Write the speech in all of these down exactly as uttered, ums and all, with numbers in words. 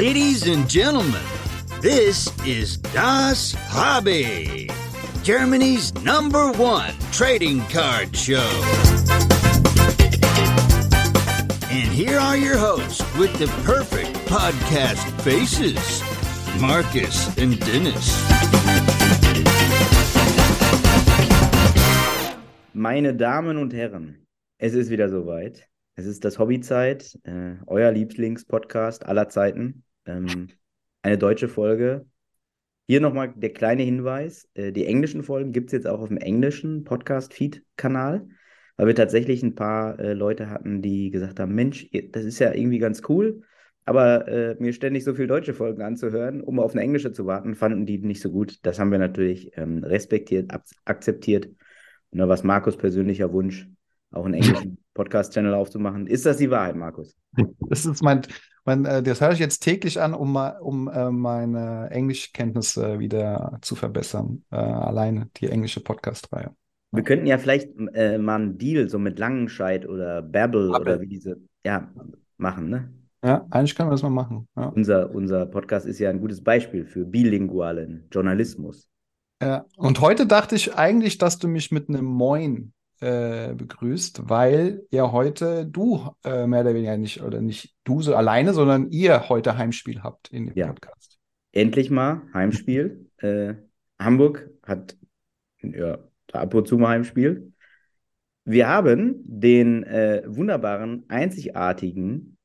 Ladies and gentlemen, this is Das Hobby, Germany's number one trading card show. And here are your hosts with the perfect podcast faces, Marcus and Dennis. Meine Damen und Herren, es ist wieder soweit. Es ist das Hobbyzeit, äh, euer Lieblingspodcast aller Zeiten. Ähm, eine deutsche Folge. Hier nochmal der kleine Hinweis, äh, die englischen Folgen gibt es jetzt auch auf dem englischen Podcast-Feed-Kanal, weil wir tatsächlich ein paar äh, Leute hatten, die gesagt haben, Mensch, das ist ja irgendwie ganz cool, aber äh, mir ständig so viele deutsche Folgen anzuhören, um auf eine englische zu warten, fanden die nicht so gut. Das haben wir natürlich ähm, respektiert, ab- akzeptiert. Und da war es Markus persönlicher Wunsch, auch einen englischen Podcast-Channel aufzumachen. Ist das die Wahrheit, Markus? Das ist mein, mein das höre ich jetzt täglich an, um, um uh, meine Englischkenntnisse wieder zu verbessern. Uh, alleine die englische Podcast-Reihe. Wir ja. könnten ja vielleicht äh, mal einen Deal so mit Langenscheidt oder Babbel Babbel. oder wie diese, ja, machen, ne? Ja, eigentlich können wir das mal machen. Ja. Unser, unser Podcast ist ja ein gutes Beispiel für bilingualen Journalismus. Ja, und heute dachte ich eigentlich, dass du mich mit einem Moin begrüßt, weil ja heute du äh, mehr oder weniger nicht, oder nicht du so alleine, sondern ihr heute Heimspiel habt in dem ja. Podcast. Endlich mal Heimspiel. äh, Hamburg hat ja ab und zu mal Heimspiel. Wir haben den äh, wunderbaren, einzigartigen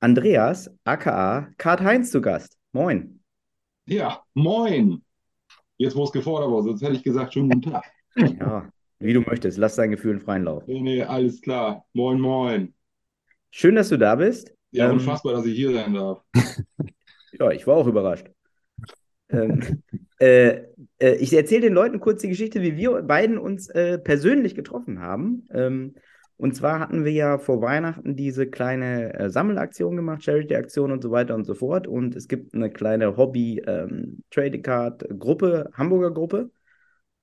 Andreas aka Cardheinz zu Gast. Moin. Ja, moin. Jetzt wo es gefordert war, sonst hätte ich gesagt, schönen guten Tag. Ja. Wie du möchtest, lass dein Gefühl freien Lauf. Nee, nee, alles klar. Moin, moin. Schön, dass du da bist. Ja, ähm, unfassbar, dass ich hier sein darf. Ja, ich war auch überrascht. ähm, äh, äh, ich erzähle den Leuten kurz die Geschichte, wie wir beiden uns äh, persönlich getroffen haben. Ähm, und zwar hatten wir ja vor Weihnachten diese kleine äh, Sammelaktion gemacht, Charity-Aktion und so weiter und so fort. Und es gibt eine kleine Hobby-Trading-Card-Gruppe, ähm, Hamburger Gruppe.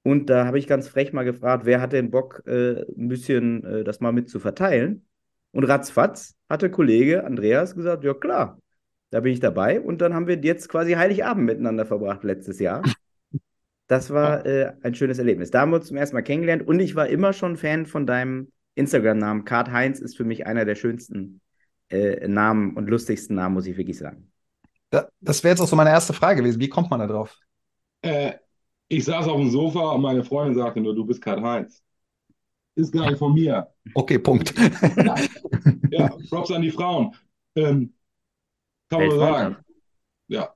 Und da habe ich ganz frech mal gefragt, wer hat denn Bock, äh, ein bisschen äh, das mal mit zu verteilen? Und ratzfatz hat der Kollege Andreas gesagt, ja klar, da bin ich dabei. Und dann haben wir jetzt quasi Heiligabend miteinander verbracht letztes Jahr. Das war äh, ein schönes Erlebnis. Da haben wir uns zum ersten Mal kennengelernt. Und ich war immer schon Fan von deinem Instagram-Namen. Cardheinz ist für mich einer der schönsten äh, Namen und lustigsten Namen, muss ich wirklich sagen. Das wäre jetzt auch so meine erste Frage gewesen. Wie kommt man da drauf? Äh, Ich saß auf dem Sofa und meine Freundin sagte nur, du bist Cardheinz. Ist gar nicht von mir. Okay, Punkt. Ja, ja, Props an die Frauen. Ähm, kann man hey, sagen. Ja.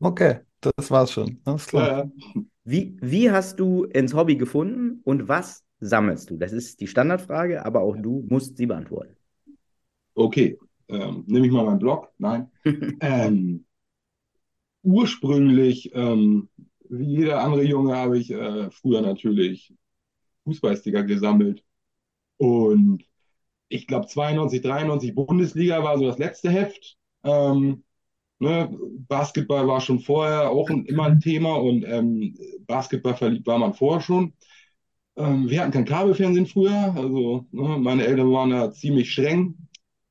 Okay, das war's schon. Alles klar. Äh, wie, wie hast du ins Hobby gefunden und was sammelst du? Das ist die Standardfrage, aber auch du musst sie beantworten. Okay, ähm, nehme ich mal meinen Blog. Nein. ähm, ursprünglich... Ähm, Wie jeder andere Junge habe ich äh, früher natürlich Fußballsticker gesammelt. Und ich glaube zweiundneunzig, dreiundneunzig Bundesliga war so das letzte Heft. Ähm, ne, Basketball war schon vorher auch immer ein Thema und ähm, Basketball verliebt war man vorher schon. Ähm, wir hatten kein Kabelfernsehen früher, also ne, meine Eltern waren da ziemlich streng,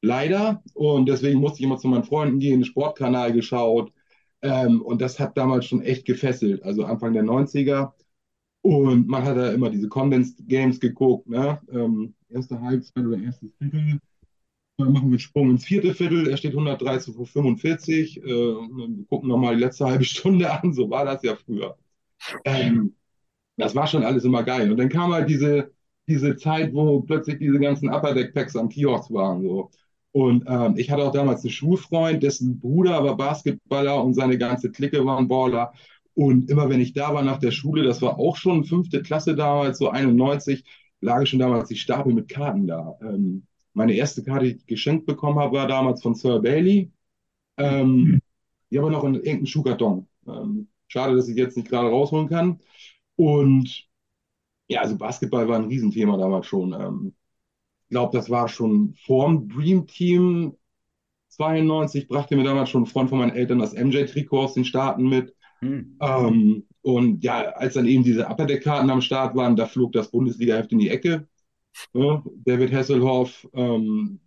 leider. Und deswegen musste ich immer zu meinen Freunden gehen, Sportkanal geschaut. Ähm, und das hat damals schon echt gefesselt, also Anfang der neunziger. Und man hat da immer diese Condensed Games geguckt, ne? ähm, erste Halbzeit oder erstes Viertel. Dann machen wir einen Sprung ins vierte Viertel, er steht hundertdreizehn zu fünfundvierzig. Äh, und dann gucken wir mal die letzte halbe Stunde an, so war das ja früher. Ähm, das war schon alles immer geil. Und dann kam halt diese, diese Zeit, wo plötzlich diese ganzen Upper Deck Packs am Kiosk waren, so. Und ähm, ich hatte auch damals einen Schulfreund, dessen Bruder war Basketballer und seine ganze Clique waren Baller. Und immer wenn ich da war nach der Schule, das war auch schon fünfte Klasse damals, so einundneunzig, lag schon damals die Stapel mit Karten da. Ähm, meine erste Karte, die ich geschenkt bekommen habe, war damals von Thurl Bailey. Ähm, die habe ich noch in irgendeinem Schuhkarton. Ähm, schade, dass ich jetzt nicht gerade rausholen kann. Und ja, also Basketball war ein Riesenthema damals schon. Ähm, Ich glaube, das war schon vorm Dream Team. zweiundneunzig brachte mir damals schon ein Freund von meinen Eltern das M J-Trikot aus den Staaten mit. Mhm. Ähm, und ja, als dann eben diese Upper Deck-Karten am Start waren, da flog das Bundesliga-Heft in die Ecke. Ja, David Hasselhoff, ähm,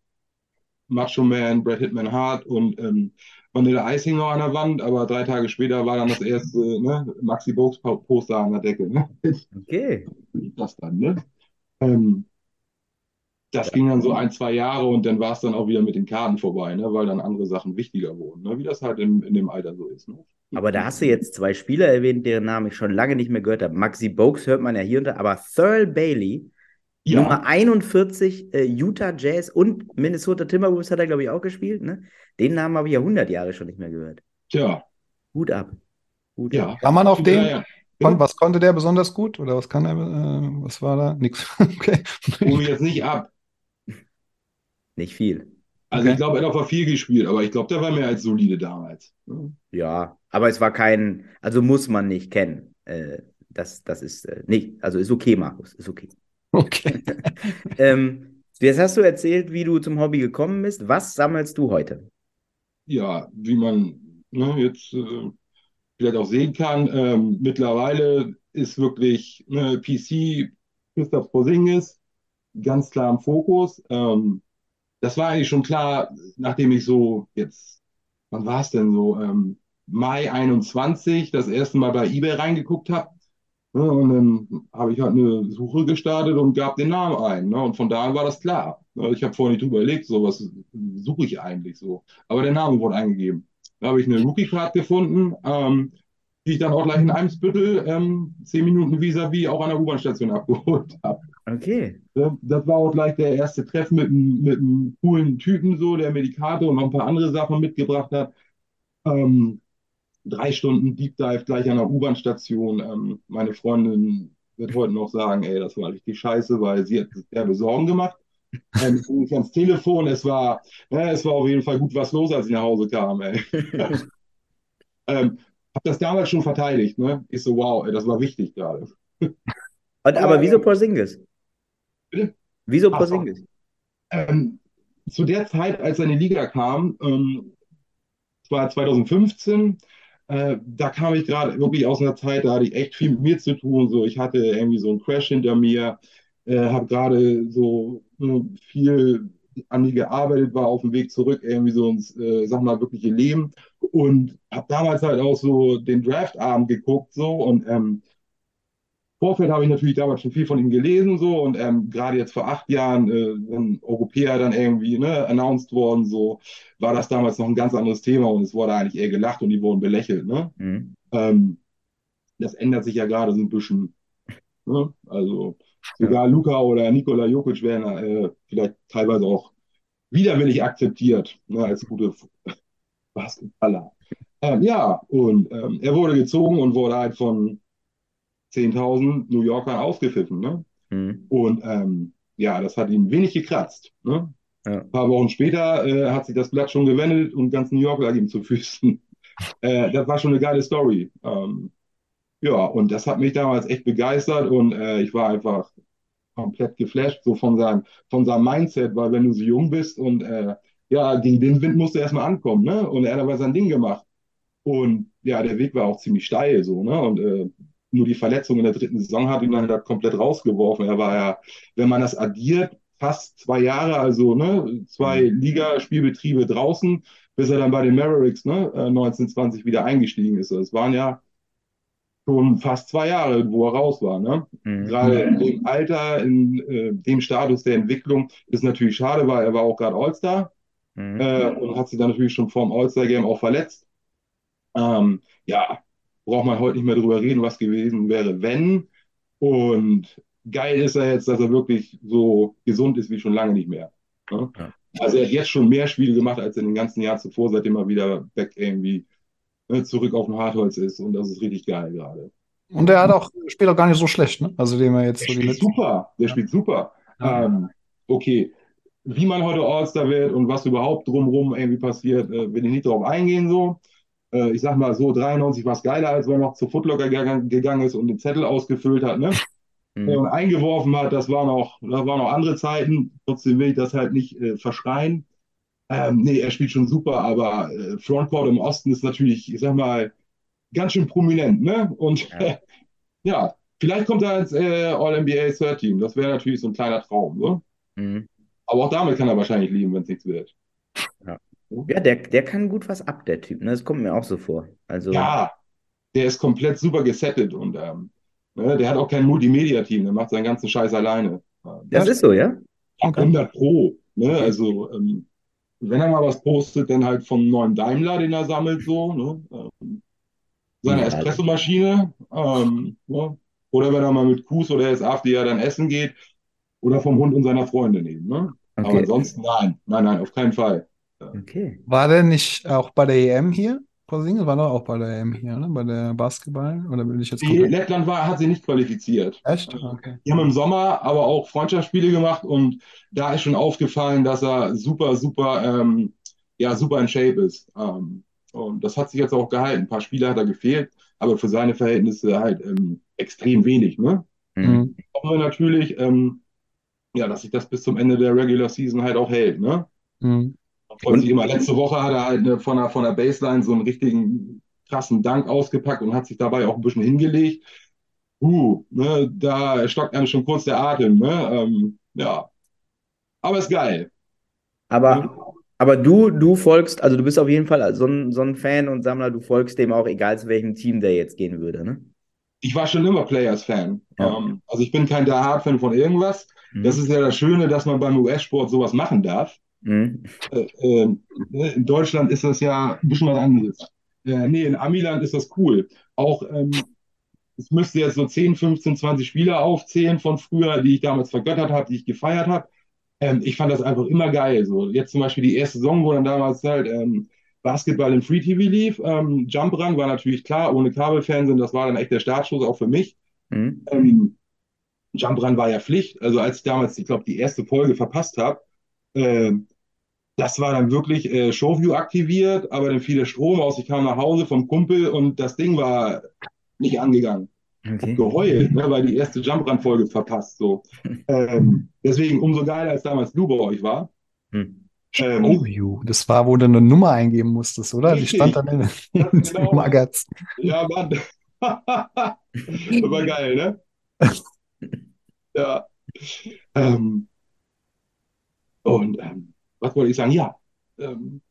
Macho Man, Bret Hitman Hart und ähm, Vanilla Ice hing noch an der Wand, aber drei Tage später war dann das erste ne, Maxi Bogues Poster an der Decke. Ne? Okay. Das dann, ne? Ähm, das ja. ging dann so ein, zwei Jahre und dann war es dann auch wieder mit den Karten vorbei, ne? Weil dann andere Sachen wichtiger wurden, ne? Wie das halt im, in dem Alter so ist. Ne? Aber da hast du jetzt zwei Spieler erwähnt, deren Namen ich schon lange nicht mehr gehört habe. Maxi Bogues hört man ja hier und da, aber Thurl Bailey, ja. Nummer einundvierzig, äh, Utah Jazz und Minnesota Timberwolves hat er, glaube ich, auch gespielt. Ne? Den Namen habe ich ja hundert Jahre schon nicht mehr gehört. Tja. Hut ab. Hut ja. ab. Kann man auf den... Ja, ja. Kon- was konnte der besonders gut? Oder was kann er... Äh, was war da? Nix. Okay. Ruhe jetzt nicht ab. Nicht viel. Also okay. Ich glaube, er hat auch viel gespielt, aber ich glaube, der war mehr als solide damals. Ja, aber es war kein... Also muss man nicht kennen. Äh, das, das ist... Äh, nicht. Also ist okay, Markus. Ist okay. Okay. ähm, jetzt hast du erzählt, wie du zum Hobby gekommen bist. Was sammelst du heute? Ja, wie man ne, jetzt äh, vielleicht auch sehen kann, ähm, mittlerweile ist wirklich ne, P C Kristaps Porzingis ganz klar im Fokus. Ähm, das war eigentlich schon klar, nachdem ich so jetzt, wann war es denn so, ähm, Mai einundzwanzig das erste Mal bei eBay reingeguckt habe. Ne, und dann habe ich halt eine Suche gestartet und gab den Namen ein. Ne, und von da an war das klar. Ich habe vorher nicht drüber überlegt, so was suche ich eigentlich so. Aber der Name wurde eingegeben. Da habe ich eine Rookie-Card gefunden, ähm, die ich dann auch gleich in Eimsbüttel ähm, zehn Minuten vis-à-vis auch an der U-Bahn-Station abgeholt habe. Okay. Das war auch gleich der erste Treff mit, mit einem coolen Typen, so, der mir die Karte und noch ein paar andere Sachen mitgebracht hat. Ähm, Drei Stunden Deep Dive gleich an der U-Bahn-Station. Ähm, meine Freundin wird heute noch sagen, ey, das war richtig scheiße, weil sie hat derbe Sorgen gemacht. Ähm, ich ging ans Telefon, es war, äh, es war auf jeden Fall gut was los, als ich nach Hause kam, ey. ähm, hab das damals schon verteidigt, ne? Ich so, wow, ey, das war wichtig gerade. Und, aber wieso Porzingis? Bitte? Wieso Porzingis? Ähm, zu der Zeit, als er in die Liga kam, ähm, das war zweitausendfünfzehn, Äh, da kam ich gerade wirklich aus einer Zeit, da hatte ich echt viel mit mir zu tun. So, ich hatte irgendwie so einen Crash hinter mir, äh, habe gerade so ne, viel an mir gearbeitet, war auf dem Weg zurück irgendwie so ins, äh, sag mal, wirkliche Leben und habe damals halt auch so den Draftabend geguckt so und ähm, Vorfeld habe ich natürlich damals schon viel von ihm gelesen so und ähm, gerade jetzt vor acht Jahren äh, ein Europäer dann irgendwie ne, announced worden, so war das damals noch ein ganz anderes Thema und es wurde eigentlich eher gelacht und die wurden belächelt. Ne? Mhm. Ähm, das ändert sich ja gerade so ein bisschen. Ne? Also sogar ja. Luca oder Nikola Jokic werden äh, vielleicht teilweise auch widerwillig akzeptiert ne, als gute Basketballer. Ähm, ja, und ähm, er wurde gezogen und wurde halt von zehntausend New Yorker aufgepfiffen, ne? Mhm. Und ähm, ja, das hat ihn wenig gekratzt, ne? Ja. Ein paar Wochen später äh, hat sich das Blatt schon gewendet und ganz New York lag ihm zu Füßen. äh, das war schon eine geile Story. Ähm, ja, und das hat mich damals echt begeistert und äh, ich war einfach komplett geflasht, so von seinem, von seinem Mindset, weil wenn du so jung bist und äh, ja, gegen den Wind musst du erstmal ankommen, ne? Und er hat aber sein Ding gemacht. Und ja, der Weg war auch ziemlich steil, so, ne? Und äh, nur die Verletzung in der dritten Saison hat ihn dann halt komplett rausgeworfen. Er war ja, wenn man das addiert, fast zwei Jahre, also ne, zwei Ligaspielbetriebe draußen, bis er dann bei den Mavericks ne, neunzehn zwanzig wieder eingestiegen ist. Das waren ja schon fast zwei Jahre, wo er raus war. Ne? Mhm. Gerade in dem Alter, in äh, dem Status der Entwicklung, ist natürlich schade, weil er war auch gerade All-Star mhm. äh, und hat sich dann natürlich schon vorm All-Star-Game auch verletzt. Ähm, ja, braucht man heute nicht mehr drüber reden, was gewesen wäre, wenn. Und geil ist er jetzt, dass er wirklich so gesund ist wie schon lange nicht mehr. Ne? Ja. Also er hat jetzt schon mehr Spiele gemacht, als in den ganzen Jahren zuvor, seitdem er wieder back irgendwie ne, zurück auf dem Hartholz ist. Und das ist richtig geil gerade. Und er hat auch, spielt auch gar nicht so schlecht, ne? Also dem er jetzt der so spielt super, der ja. spielt super. Ja. Ähm, okay, wie man heute All-Star wird und was überhaupt drumherum irgendwie passiert, äh, will ich nicht drauf eingehen so. Ich sag mal so, dreiundneunzig war es geiler, als wenn er noch zu Footlocker gegangen, gegangen ist und den Zettel ausgefüllt hat, ne? Mhm. Und eingeworfen hat, das waren auch, das waren auch andere Zeiten. Trotzdem will ich das halt nicht äh, verschreien. Ähm, nee, er spielt schon super, aber äh, Frontcourt im Osten ist natürlich, ich sag mal, ganz schön prominent, ne? Und ja, äh, ja vielleicht kommt er als äh, All-N B A Third Team. Das wäre natürlich so ein kleiner Traum, ne? Mhm. Aber auch damit kann er wahrscheinlich leben, wenn es nichts wird. Ja, ja der, der kann gut was ab, der Typ. Ne? Das kommt mir auch so vor. Also... Ja, der ist komplett super gesettet und ähm, ne, der hat auch kein Multimedia-Team. Der macht seinen ganzen Scheiß alleine. Das, das ist so, ja? Okay. hundert Pro. Ne? Also, ähm, wenn er mal was postet, dann halt vom neuen Daimler, den er sammelt, so. Ne? Ähm, seine ja, Espressomaschine. Ähm, ne? Oder wenn er mal mit Kuhs oder S A F D ja dann essen geht. Oder vom Hund und seiner Freundin eben. Ne? Okay. Aber ansonsten nein. Nein, nein, auf keinen Fall. Ja. Okay. War der nicht auch bei der E M hier? Porzingis war doch auch bei der E M hier, ne? Bei der Basketball? Oder will ich jetzt nee, Lettland war, hat sie nicht qualifiziert. Echt? Okay. Die haben im Sommer aber auch Freundschaftsspiele gemacht und da ist schon aufgefallen, dass er super, super, ähm, ja, super in Shape ist. Ähm, und das hat sich jetzt auch gehalten. Ein paar Spiele hat er gefehlt, aber für seine Verhältnisse halt ähm, extrem wenig, ne? Mhm. Aber natürlich, ähm, ja, dass sich das bis zum Ende der Regular Season halt auch hält, ne? Mhm. Und immer letzte Woche hat er halt eine, von, der, von der Baseline so einen richtigen krassen Dank ausgepackt und hat sich dabei auch ein bisschen hingelegt. Uh, ne, da stockt einem schon kurz der Atem. Ne? Ähm, ja, aber ist geil. Aber, aber du, du folgst, also du bist auf jeden Fall so ein, so ein Fan und Sammler, du folgst dem auch, egal zu welchem Team der jetzt gehen würde, ne? Ich war schon immer Players-Fan. Ja. Ähm, also ich bin kein Die-Hard-Fan von irgendwas. Mhm. Das ist ja das Schöne, dass man beim U S-Sport sowas machen darf. Mhm. Äh, äh, in Deutschland ist das ja ein bisschen was anderes. Äh, nee, in Amiland ist das cool. Auch, ähm, ich müsste jetzt so zehn, fünfzehn, zwanzig Spieler aufzählen von früher, die ich damals vergöttert habe, die ich gefeiert habe. Ähm, ich fand das einfach immer geil. So, jetzt zum Beispiel die erste Saison, wo dann damals halt ähm, Basketball im Free T V lief. Ähm, Jump Run war natürlich klar, ohne Kabelfernsehen, das war dann echt der Startschuss auch für mich. Mhm. Ähm, Jump Run war ja Pflicht. Also als ich damals, ich glaube, die erste Folge verpasst habe, das war dann wirklich äh, Showview aktiviert, aber dann fiel der Strom aus. Ich kam nach Hause vom Kumpel und das Ding war nicht angegangen. Okay. Geheult, ne, weil die erste Jump-Run-Folge verpasst. So. Ähm, deswegen umso geiler, als damals du bei euch war. Hm. Ähm, Showview, das war, wo du eine Nummer eingeben musstest, oder? Die stand dann in den genau. Magaz. Ja, Mann. Das war geil, ne? Ja. Ähm. Und ähm, was wollte ich sagen? Ja, ähm,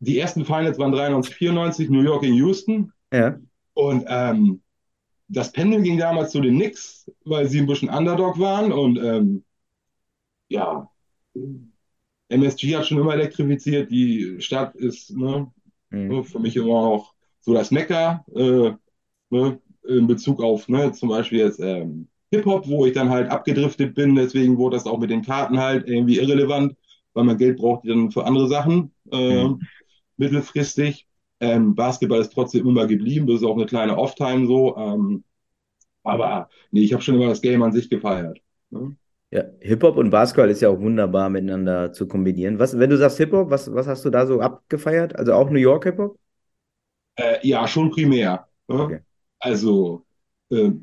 die ersten Finals waren dreiundneunzig, vierundneunzig, New York in Houston. Ja. Und ähm, das Pendel ging damals zu den Knicks, weil sie ein bisschen Underdog waren. Und ähm, ja, M S G hat schon immer elektrifiziert. Die Stadt ist ne, mhm. für mich immer auch so das Mekka äh, ne, in Bezug auf ne, zum Beispiel jetzt. Ähm, Hip-Hop, wo ich dann halt abgedriftet bin, deswegen wurde das auch mit den Karten halt irgendwie irrelevant, weil man Geld braucht dann für andere Sachen äh, mhm. mittelfristig. Ähm, Basketball ist trotzdem immer geblieben, das ist auch eine kleine Off-Time so, ähm, aber nee, ich habe schon immer das Game an sich gefeiert. Ne? Ja, Hip-Hop und Basketball ist ja auch wunderbar miteinander zu kombinieren. Was, wenn du sagst Hip-Hop, was, was hast du da so abgefeiert? Also auch New York Hip-Hop? Äh, ja, schon primär. Ne? Okay. Also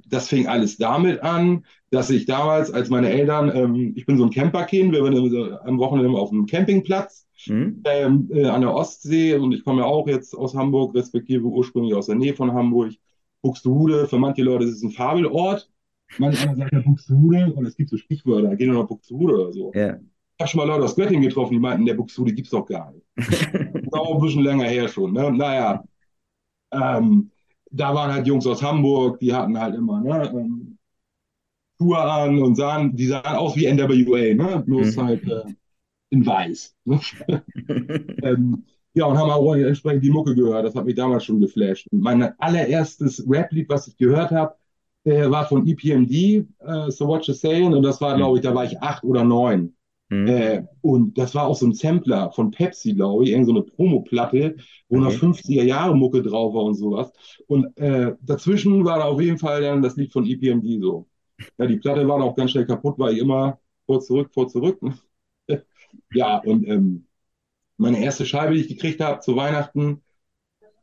das fing alles damit an, dass ich damals, als meine Eltern, ähm, ich bin so ein Camperkind, wir waren am Wochenende auf einem Campingplatz mhm. ähm, äh, an der Ostsee und ich komme ja auch jetzt aus Hamburg, respektive ursprünglich aus der Nähe von Hamburg. Buxtehude, für manche Leute ist es ein Fabelort, manche anderen sagen Buxtehude und es gibt so Stichwörter, geh nur nach Buxtehude oder so. Yeah. Ich habe schon mal Leute aus Göttingen getroffen, die meinten, der Buxtehude gibt's doch gar nicht. Das war auch ein bisschen länger her schon, ne? Naja, ähm, da waren halt Jungs aus Hamburg, die hatten halt immer ne, Schuhe an und sahen, die sahen aus wie N W A, ne? Bloß mhm. halt äh, in weiß. Ne? ähm, ja, und haben auch entsprechend die Mucke gehört, das hat mich damals schon geflasht. Mein allererstes Rap-Lied, was ich gehört habe, äh, war von E P M D, äh, So What You Sayin', und das war, glaube ich, da war ich acht oder neun. Mhm. Äh, und das war auch so ein Sampler von Pepsi, glaube ich, irgend so eine Promoplatte, wo okay. noch fünfziger-Jahre-Mucke drauf war und sowas. Und äh, dazwischen war da auf jeden Fall dann das Lied von E P M D so. Ja, die Platte war auch ganz schnell kaputt, weil ich immer vor zurück, vor zurück. Ja, und ähm, meine erste Scheibe, die ich gekriegt habe zu Weihnachten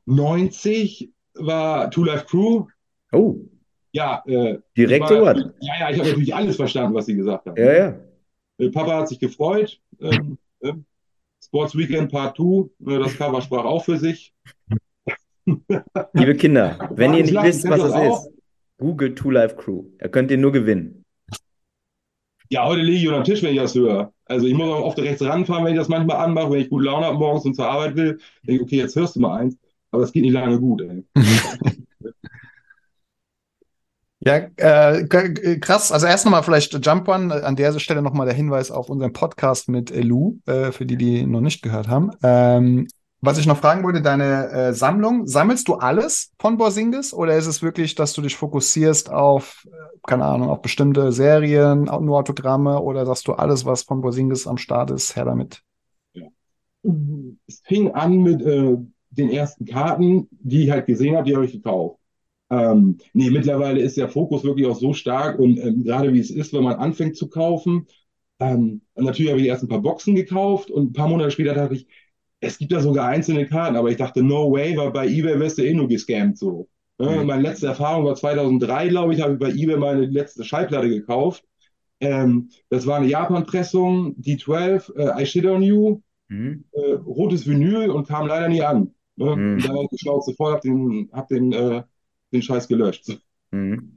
neunzig, war Two Live Crew. Oh. Ja. Äh, Direkt so was. Ja, ja, ich habe natürlich alles verstanden, was sie gesagt haben. Ja, ja. Papa hat sich gefreut. Ähm, äh, Sports Weekend Part zwei, äh, das Cover sprach auch für sich. Liebe Kinder, wenn ihr nicht wisst, was das ist, Google Two Live Crew. Da könnt ihr nur gewinnen. Ja, heute lege ich unter den Tisch, wenn ich das höre. Also ich muss auch oft rechts ranfahren, wenn ich das manchmal anmache, wenn ich gut Laune habe morgens und zur Arbeit will. Denke ich, okay, jetzt hörst du mal eins. Aber das geht nicht lange gut, ey. Ja, äh, krass. Also erst nochmal vielleicht Jump Run. An der Stelle nochmal der Hinweis auf unseren Podcast mit Lou, äh, für die, die noch nicht gehört haben. Ähm, was ich noch fragen wollte, deine äh, Sammlung, sammelst du alles von Porzingis oder ist es wirklich, dass du dich fokussierst auf, keine Ahnung, auf bestimmte Serien, nur Autogramme oder sagst du alles, was von Porzingis am Start ist, her damit? Ja. Es fing an mit äh, den ersten Karten, die ich halt gesehen habe, die habe ich gekauft. Ähm, nee, mittlerweile ist der Fokus wirklich auch so stark und ähm, gerade wie es ist, wenn man anfängt zu kaufen, ähm, natürlich habe ich erst ein paar Boxen gekauft und ein paar Monate später dachte ich, es gibt da sogar einzelne Karten, aber ich dachte, no way, weil bei eBay wirst du eh nur gescammt so. Ja, mhm. Meine letzte Erfahrung war zweitausenddrei, glaube ich, habe ich bei eBay meine letzte Schallplatte gekauft. Ähm, das war eine Japan-Pressung, D zwölf, äh, I Shit On You, mhm. äh, rotes Vinyl und kam leider nie an. Ne? Mhm. Da war ich die Schnauze voll, hab den, hab den äh, den Scheiß gelöscht. Mhm.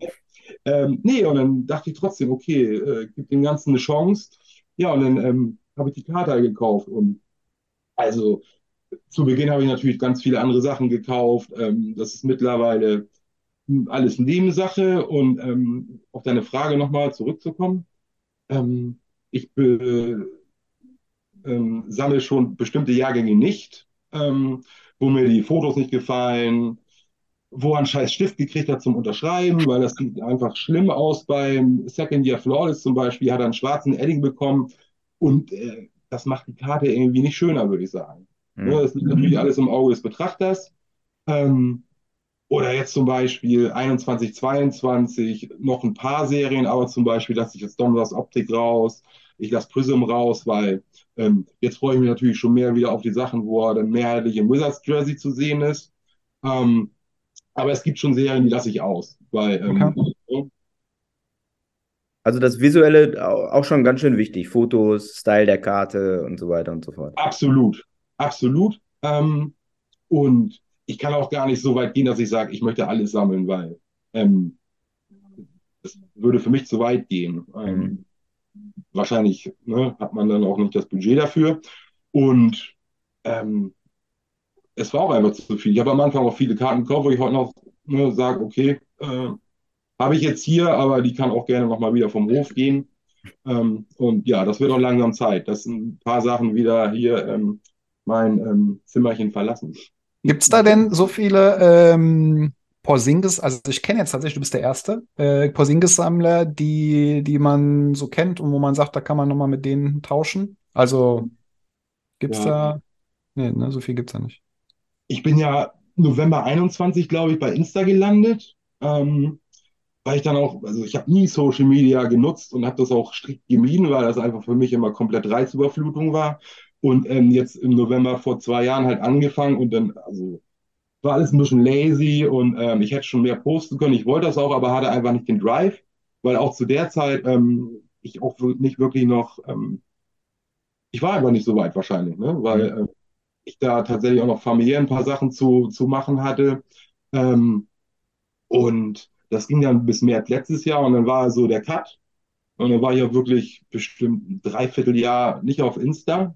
Ähm, nee, und dann dachte ich trotzdem, okay, äh, gib dem Ganzen eine Chance. Ja, und dann ähm, habe ich die Karte gekauft. Und also zu Beginn habe ich natürlich ganz viele andere Sachen gekauft. Ähm, das ist mittlerweile alles Nebensache. Und ähm, auf deine Frage nochmal zurückzukommen. Ähm, ich be- ähm, sammle schon bestimmte Jahrgänge nicht, ähm, wo mir die Fotos nicht gefallen, wo er einen scheiß Stift gekriegt hat zum Unterschreiben, weil das sieht einfach schlimm aus. Beim Second Year Flawless zum Beispiel hat er einen schwarzen Edding bekommen und äh, das macht die Karte irgendwie nicht schöner, würde ich sagen. Mhm. Ja, das liegt natürlich alles im Auge des Betrachters. Ähm, oder jetzt zum Beispiel einundzwanzig, zweiundzwanzig, noch ein paar Serien, aber zum Beispiel lasse ich jetzt Donruss Optik raus, ich lasse Prism raus, weil ähm, jetzt freue ich mich natürlich schon mehr wieder auf die Sachen, wo er dann mehrheitlich im Wizards Jersey zu sehen ist. Ähm, Aber es gibt schon Serien, die lasse ich aus. Weil, okay. ähm, also das Visuelle auch schon ganz schön wichtig. Fotos, Style der Karte und so weiter und so fort. Absolut, absolut. Ähm, und ich kann auch gar nicht so weit gehen, dass ich sage, ich möchte alles sammeln, weil ähm, das würde für mich zu weit gehen. Ähm, mhm. Wahrscheinlich ne, hat man dann auch nicht das Budget dafür. Und ähm, es war auch einfach zu viel. Ich habe am Anfang auch viele Karten gekauft, wo ich heute noch ne, sage, okay, äh, habe ich jetzt hier, aber die kann auch gerne nochmal wieder vom Hof gehen. Ähm, und ja, das wird auch langsam Zeit, dass ein paar Sachen wieder hier ähm, mein ähm, Zimmerchen verlassen. Gibt es da denn so viele ähm, Porzingis, also ich kenne jetzt tatsächlich, du bist der erste äh, Porzingis-Sammler, die, die man so kennt und wo man sagt, da kann man nochmal mit denen tauschen? Also gibt es ja. da... Nee, ne, so viel gibt es da nicht. Ich bin ja November einundzwanzig, glaube ich, bei Insta gelandet, ähm, weil ich dann auch, also ich habe nie Social Media genutzt und habe das auch strikt gemieden, weil das einfach für mich immer komplett Reizüberflutung war und ähm, jetzt im November vor zwei Jahren halt angefangen und dann, also war alles ein bisschen lazy und ähm, ich hätte schon mehr posten können, ich wollte das auch, aber hatte einfach nicht den Drive, weil auch zu der Zeit ähm, ich auch nicht wirklich noch, ähm, ich war einfach nicht so weit wahrscheinlich, ne, weil äh, ich da tatsächlich auch noch familiär ein paar Sachen zu, zu machen hatte. Ähm, und das ging dann bis März letztes Jahr und dann war so der Cut. Und dann war ich auch wirklich bestimmt ein Dreivierteljahr nicht auf Insta.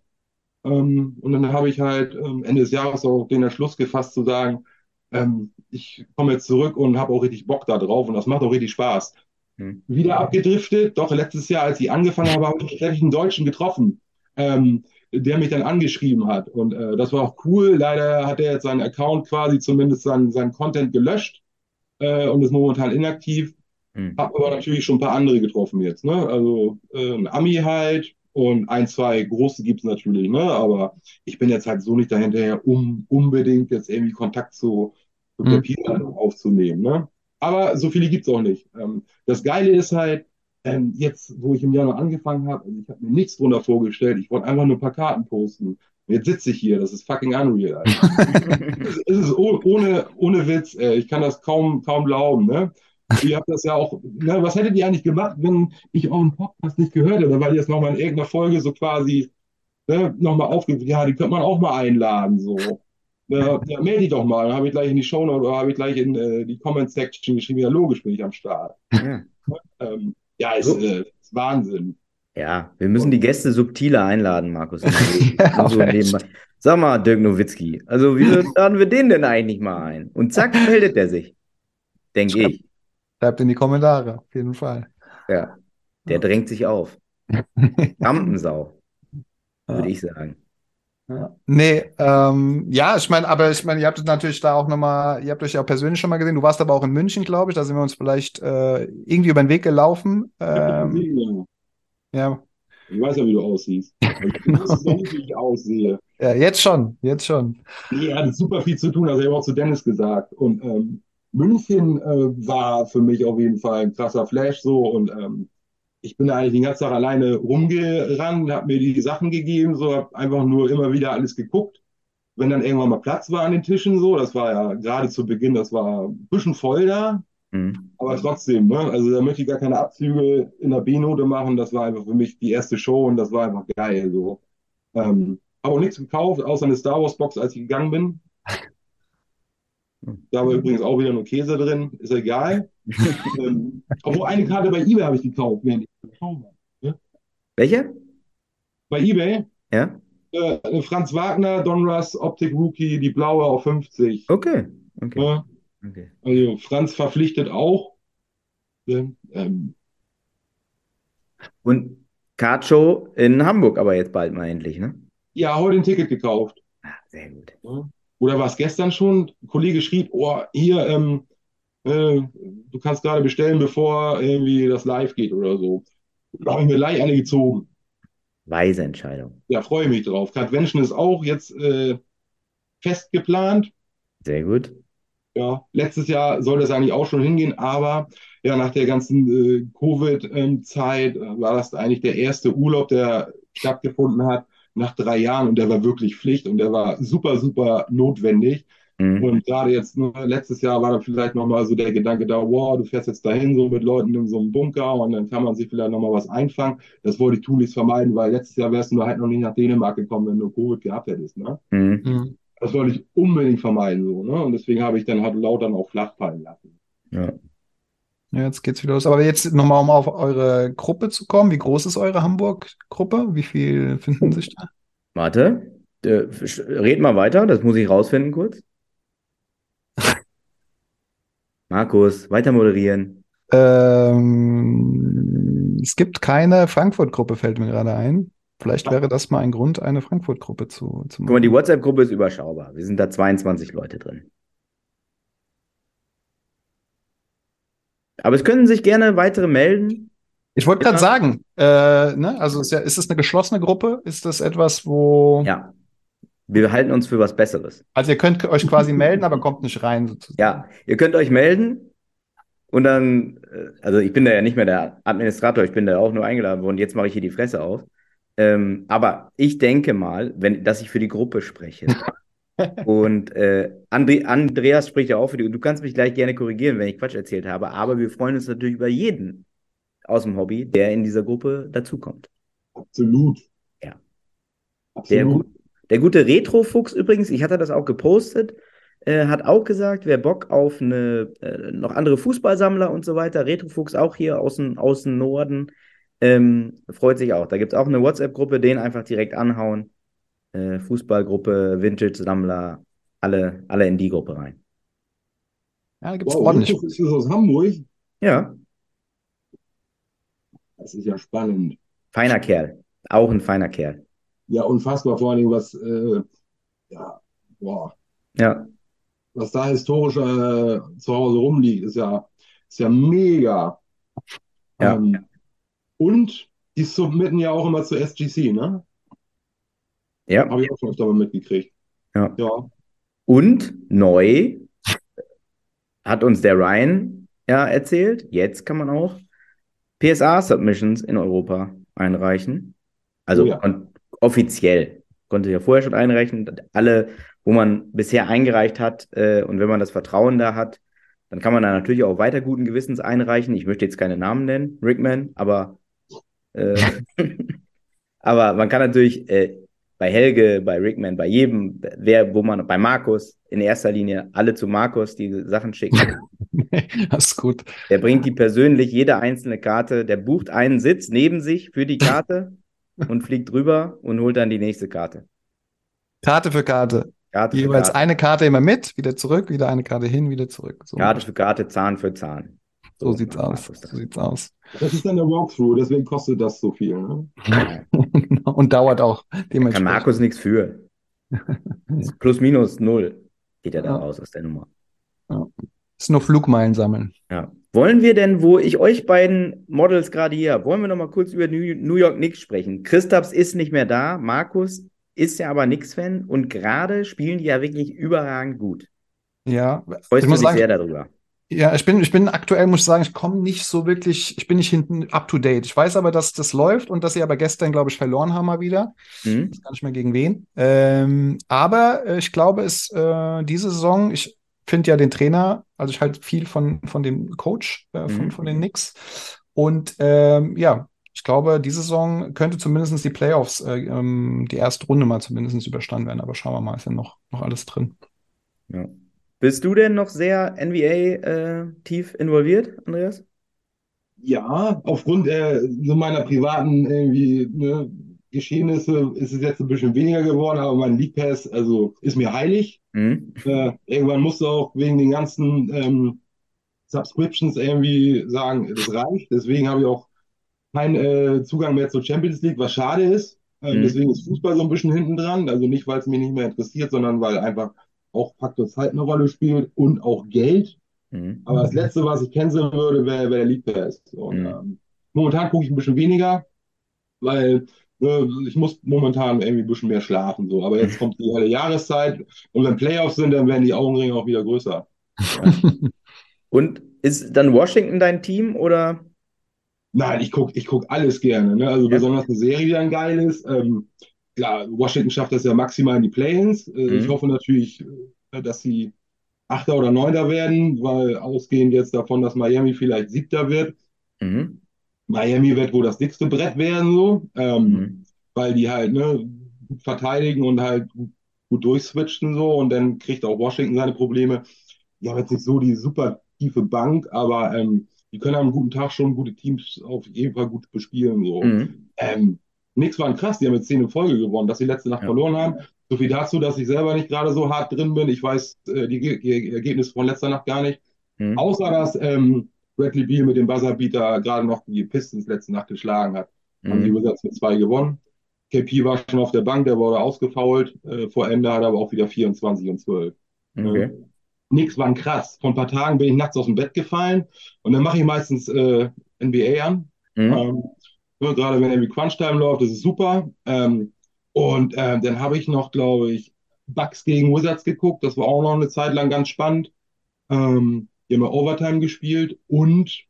Ähm, und dann habe ich halt ähm, Ende des Jahres auch den Entschluss gefasst zu sagen, ähm, ich komme jetzt zurück und habe auch richtig Bock da drauf und das macht auch richtig Spaß. Mhm. Wieder abgedriftet, doch letztes Jahr, als ich angefangen habe, habe ich einen Deutschen getroffen. Ähm, der mich dann angeschrieben hat. Und äh, das war auch cool. Leider hat er jetzt seinen Account quasi, zumindest seinen, seinen Content gelöscht äh, und ist momentan inaktiv. Mhm. Hab aber natürlich schon ein paar andere getroffen jetzt. Ne? Also äh, Ami halt und ein, zwei große gibt es natürlich. Ne? Aber ich bin jetzt halt so nicht dahinterher, um unbedingt jetzt irgendwie Kontakt zu, zu mhm. Papier aufzunehmen. Ne? Aber so viele gibt es auch nicht. Ähm, das Geile ist halt, Ähm, jetzt, wo ich im Januar angefangen habe, also ich habe mir nichts drunter vorgestellt, ich wollte einfach nur ein paar Karten posten. Und jetzt sitze ich hier, das ist fucking unreal. Also. es, es ist oh, ohne, ohne Witz, ey. Ich kann das kaum, kaum glauben. Ne? Ihr habt das ja auch, ne? Was hättet ihr eigentlich gemacht, wenn ich euren Podcast nicht gehört hätte, weil ihr es nochmal in irgendeiner Folge so quasi ne, nochmal aufgegriffen, ja, die könnte man auch mal einladen. So. Ja, ja, melde dich doch mal, dann habe ich gleich in die Shownote oder habe ich gleich in äh, die Comment-Section geschrieben, ja logisch bin ich am Start. Ja. Und, ähm, ja, es ist äh, Wahnsinn. Ja, wir müssen die Gäste subtiler einladen, Markus. Ja, so sag mal, Dirk Nowitzki, also wieso laden wir den denn eigentlich mal ein? Und zack, meldet er sich, denke ich. Schreibt in die Kommentare, auf jeden Fall. Ja, der ja. drängt sich auf. Rampensau, würde ja. ich sagen. Ja. Nee, ähm, ja, ich meine, aber ich meine, ihr habt natürlich da auch nochmal, ihr habt euch ja auch persönlich schon mal gesehen, du warst aber auch in München, glaube ich, da sind wir uns vielleicht äh, irgendwie über den Weg gelaufen. Ähm, ja. Ja. Ich weiß ja, wie du aussiehst. Ich weiß nicht, wie ich aussehe. Ja, jetzt schon, jetzt schon. Nee, er hat super viel zu tun, das habe ich auch zu Dennis gesagt. Und ähm, München äh, war für mich auf jeden Fall ein krasser Flash so und ähm, ich bin da eigentlich den ganzen Tag alleine rumgerannt, habe mir die Sachen gegeben, so habe einfach nur immer wieder alles geguckt. Wenn dann irgendwann mal Platz war an den Tischen, so, das war ja gerade zu Beginn, das war ein bisschen voll da. Aber trotzdem, ne? Also da möchte ich gar keine Abzüge in der B-Note machen. Das war einfach für mich die erste Show und das war einfach geil. So. Ähm, habe auch nichts gekauft, außer eine Star Wars Box, als ich gegangen bin. Da war übrigens auch wieder nur Käse drin, ist egal. ähm, obwohl eine Karte bei eBay habe ich gekauft. Während ich Show war, ne? Welche? Bei eBay? Ja. Äh, Franz Wagner, Donruss, Optik Rookie, die blaue auf fünfzig. Okay, okay. Ja? Okay. Also Franz verpflichtet auch. Ähm. Und Cardshow in Hamburg aber jetzt bald mal endlich, ne? Ja, heute ein Ticket gekauft. Ach, sehr gut. Ja. Oder war es gestern schon? Ein Kollege schrieb, oh, hier, ähm, äh, du kannst gerade bestellen, bevor irgendwie das live geht oder so. Da habe ich mir gleich eine gezogen. Weise Entscheidung. Ja, freue mich drauf. Cardvention ist auch jetzt äh, fest geplant. Sehr gut. Ja, letztes Jahr soll das eigentlich auch schon hingehen, aber ja, nach der ganzen äh, Covid-Zeit ähm, war das eigentlich der erste Urlaub, der stattgefunden hat, nach drei Jahren und der war wirklich Pflicht und der war super, super notwendig. Mhm. Und gerade jetzt, ne, letztes Jahr war dann vielleicht nochmal so der Gedanke da, wow, du fährst jetzt dahin so mit Leuten in so einem Bunker und dann kann man sich vielleicht nochmal was einfangen. Das wollte ich tunlichst vermeiden, weil letztes Jahr wärst du halt noch nicht nach Dänemark gekommen, wenn du Covid gehabt hättest, ne? Mhm. Mhm. Das wollte ich unbedingt vermeiden, so, ne? Und deswegen habe ich dann halt laut dann auch flach fallen lassen. Ja. Ja, jetzt geht's wieder los. Aber jetzt nochmal, um auf eure Gruppe zu kommen. Wie groß ist eure Hamburg-Gruppe? Wie viel finden sich da? Warte, äh, red mal weiter, das muss ich rausfinden kurz. Markus, weiter moderieren. Ähm, es gibt keine Frankfurt-Gruppe, fällt mir gerade ein. Vielleicht wäre das mal ein Grund, eine Frankfurt-Gruppe zu, zu machen. Guck mal, die WhatsApp-Gruppe ist überschaubar. Wir sind da zweiundzwanzig Leute drin. Aber es können sich gerne weitere melden. Ich wollte gerade sagen, äh, ne? Also ist, ja, ist das eine geschlossene Gruppe? Ist das etwas, wo... Ja, wir halten uns für was Besseres. Also ihr könnt euch quasi melden, aber kommt nicht rein sozusagen. Ja, ihr könnt euch melden. Und dann, also ich bin da ja nicht mehr der Administrator, ich bin da auch nur eingeladen worden. Jetzt mache ich hier die Fresse auf. Ähm, aber ich denke mal, wenn, dass ich für die Gruppe spreche. Und äh, André, Andreas spricht ja auch für die. Du kannst mich gleich gerne korrigieren, wenn ich Quatsch erzählt habe. Aber wir freuen uns natürlich über jeden aus dem Hobby, der in dieser Gruppe dazukommt. Absolut. Ja. Absolut. Der, gut, der gute Retrofuchs übrigens, ich hatte das auch gepostet, äh, hat auch gesagt, wer Bock auf eine äh, noch andere Fußballsammler und so weiter, Retrofuchs auch hier aus dem, aus dem Norden, Ähm, freut sich auch. Da gibt es auch eine WhatsApp-Gruppe, den einfach direkt anhauen. Äh, Fußballgruppe, Vintage-Sammler, alle, alle in die Gruppe rein. Ja, da gibt es wow, ordentlich. Ist das aus Hamburg? Ja. Das ist ja spannend. Feiner Kerl. Auch ein feiner Kerl. Ja, unfassbar. Vor allem, was äh, ja, boah. Ja. Was da historisch äh, zu Hause rumliegt, ist ja, ist ja mega. Ja. Ähm, ja. Und die submitten ja auch immer zur S G C, ne? Ja. Habe ich auch schon öfter mal mitgekriegt. Ja. ja. Und neu hat uns der Ryan ja erzählt, jetzt kann man auch P S A-Submissions in Europa einreichen. Also oh ja. kon- offiziell. Konnte ja vorher schon einreichen. Alle, wo man bisher eingereicht hat äh, und wenn man das Vertrauen da hat, dann kann man da natürlich auch weiter guten Gewissens einreichen. Ich möchte jetzt keine Namen nennen, Rickman, aber äh, aber man kann natürlich äh, bei Helge, bei Rickman, bei jedem, wer, wo man, bei Markus in erster Linie alle zu Markus die Sachen schicken. Das ist gut. Der bringt die persönlich, jede einzelne Karte, der bucht einen Sitz neben sich für die Karte und fliegt rüber und holt dann die nächste Karte. Karte für Karte. Karte Jeweils für Karte. Eine Karte immer mit, wieder zurück, wieder eine Karte hin, wieder zurück. So. Karte für Karte, Zahn für Zahn. So, so sieht's aus. So sieht's aus. Das ist dann der Walkthrough, deswegen kostet das so viel. Ne? Und dauert auch dementsprechend. Da kann Markus nichts für. Plus minus null geht ja da raus aus der Nummer. Ja. Ist nur Flugmeilen sammeln. Ja. Wollen wir denn, wo ich euch beiden Models gerade hier habe, wollen wir noch mal kurz über New York Knicks sprechen? Kristaps ist nicht mehr da, Markus ist ja aber Knicks-Fan und gerade spielen die ja wirklich überragend gut. Ja. Freust du dich sehr darüber? Ja, ich bin, ich bin aktuell, muss ich sagen, ich komme nicht so wirklich, ich bin nicht hinten up to date. Ich weiß aber, dass das läuft und dass sie aber gestern, glaube ich, verloren haben mal wieder. Mhm. Ich weiß gar nicht mehr gegen wen. Ähm, aber ich glaube, es äh, diese Saison, ich finde ja den Trainer, also ich halte viel von, von dem Coach, äh, von, mhm. von den Knicks. Und ähm, ja, ich glaube, diese Saison könnte zumindest die Playoffs, äh, ähm, die erste Runde mal zumindest überstanden werden. Aber schauen wir mal, ist ja noch, noch alles drin. Ja. Bist du denn noch sehr N B A-tief äh, involviert, Andreas? Ja, aufgrund äh, so meiner privaten irgendwie, ne, Geschehnisse ist es jetzt ein bisschen weniger geworden, aber mein League Pass, also ist mir heilig. Mhm. Äh, irgendwann musst du auch wegen den ganzen ähm, Subscriptions irgendwie sagen, das reicht. Deswegen habe ich auch keinen äh, Zugang mehr zur Champions League, was schade ist. Äh, mhm. Deswegen ist Fußball so ein bisschen hinten dran. Also nicht, weil es mich nicht mehr interessiert, sondern weil einfach auch Faktor Zeit eine Rolle spielt und auch Geld. Mhm. Aber das Letzte, was ich canceln würde, wäre wär der League Pass. Und, mhm. ähm, momentan gucke ich ein bisschen weniger, weil äh, ich muss momentan irgendwie ein bisschen mehr schlafen. So. Aber jetzt kommt die helle Jahreszeit und wenn Playoffs sind, dann werden die Augenringe auch wieder größer. Ja. Und ist dann Washington dein Team oder? Nein, ich gucke ich guck alles gerne. Ne? Also ja. Besonders eine Serie, die dann geil ist. Ähm, Klar, Washington schafft das ja maximal in die Play-Ins. Mhm. Ich hoffe natürlich, dass sie Achter oder Neunter werden, weil ausgehend jetzt davon, dass Miami vielleicht Siebter wird. Mhm. Miami wird wohl das dickste Brett werden, so, ähm, mhm. weil die halt, ne, gut verteidigen und halt gut, gut durchswitchen, so, und dann kriegt auch Washington seine Probleme. Die haben jetzt nicht so die super tiefe Bank, aber ähm, die können am guten Tag schon gute Teams auf jeden Fall gut bespielen, so. Mhm. Ähm, Nix waren krass, die haben jetzt zehn in Folge gewonnen, dass sie letzte Nacht ja. verloren haben. So viel dazu, dass ich selber nicht gerade so hart drin bin. Ich weiß äh, die, Ge- die Ergebnisse von letzter Nacht gar nicht. Mhm. Außer, dass ähm, Bradley Beal mit dem Buzzerbeater gerade noch die Pistons letzte Nacht geschlagen hat. Mhm. Haben die Wizards mit zwei gewonnen. K P war schon auf der Bank, der wurde ausgefault. Äh, vor Ende hat er aber auch wieder vierundzwanzig und zwölf. Okay. Äh, Nix waren krass. Vor ein paar Tagen bin ich nachts aus dem Bett gefallen und dann mache ich meistens äh, N B A an. Mhm. Ähm, Gerade wenn irgendwie Crunch-Time läuft, das ist super. Ähm, und ähm, dann habe ich noch, glaube ich, Bucks gegen Wizards geguckt. Das war auch noch eine Zeit lang ganz spannend. Ähm, die haben ja Overtime gespielt. Und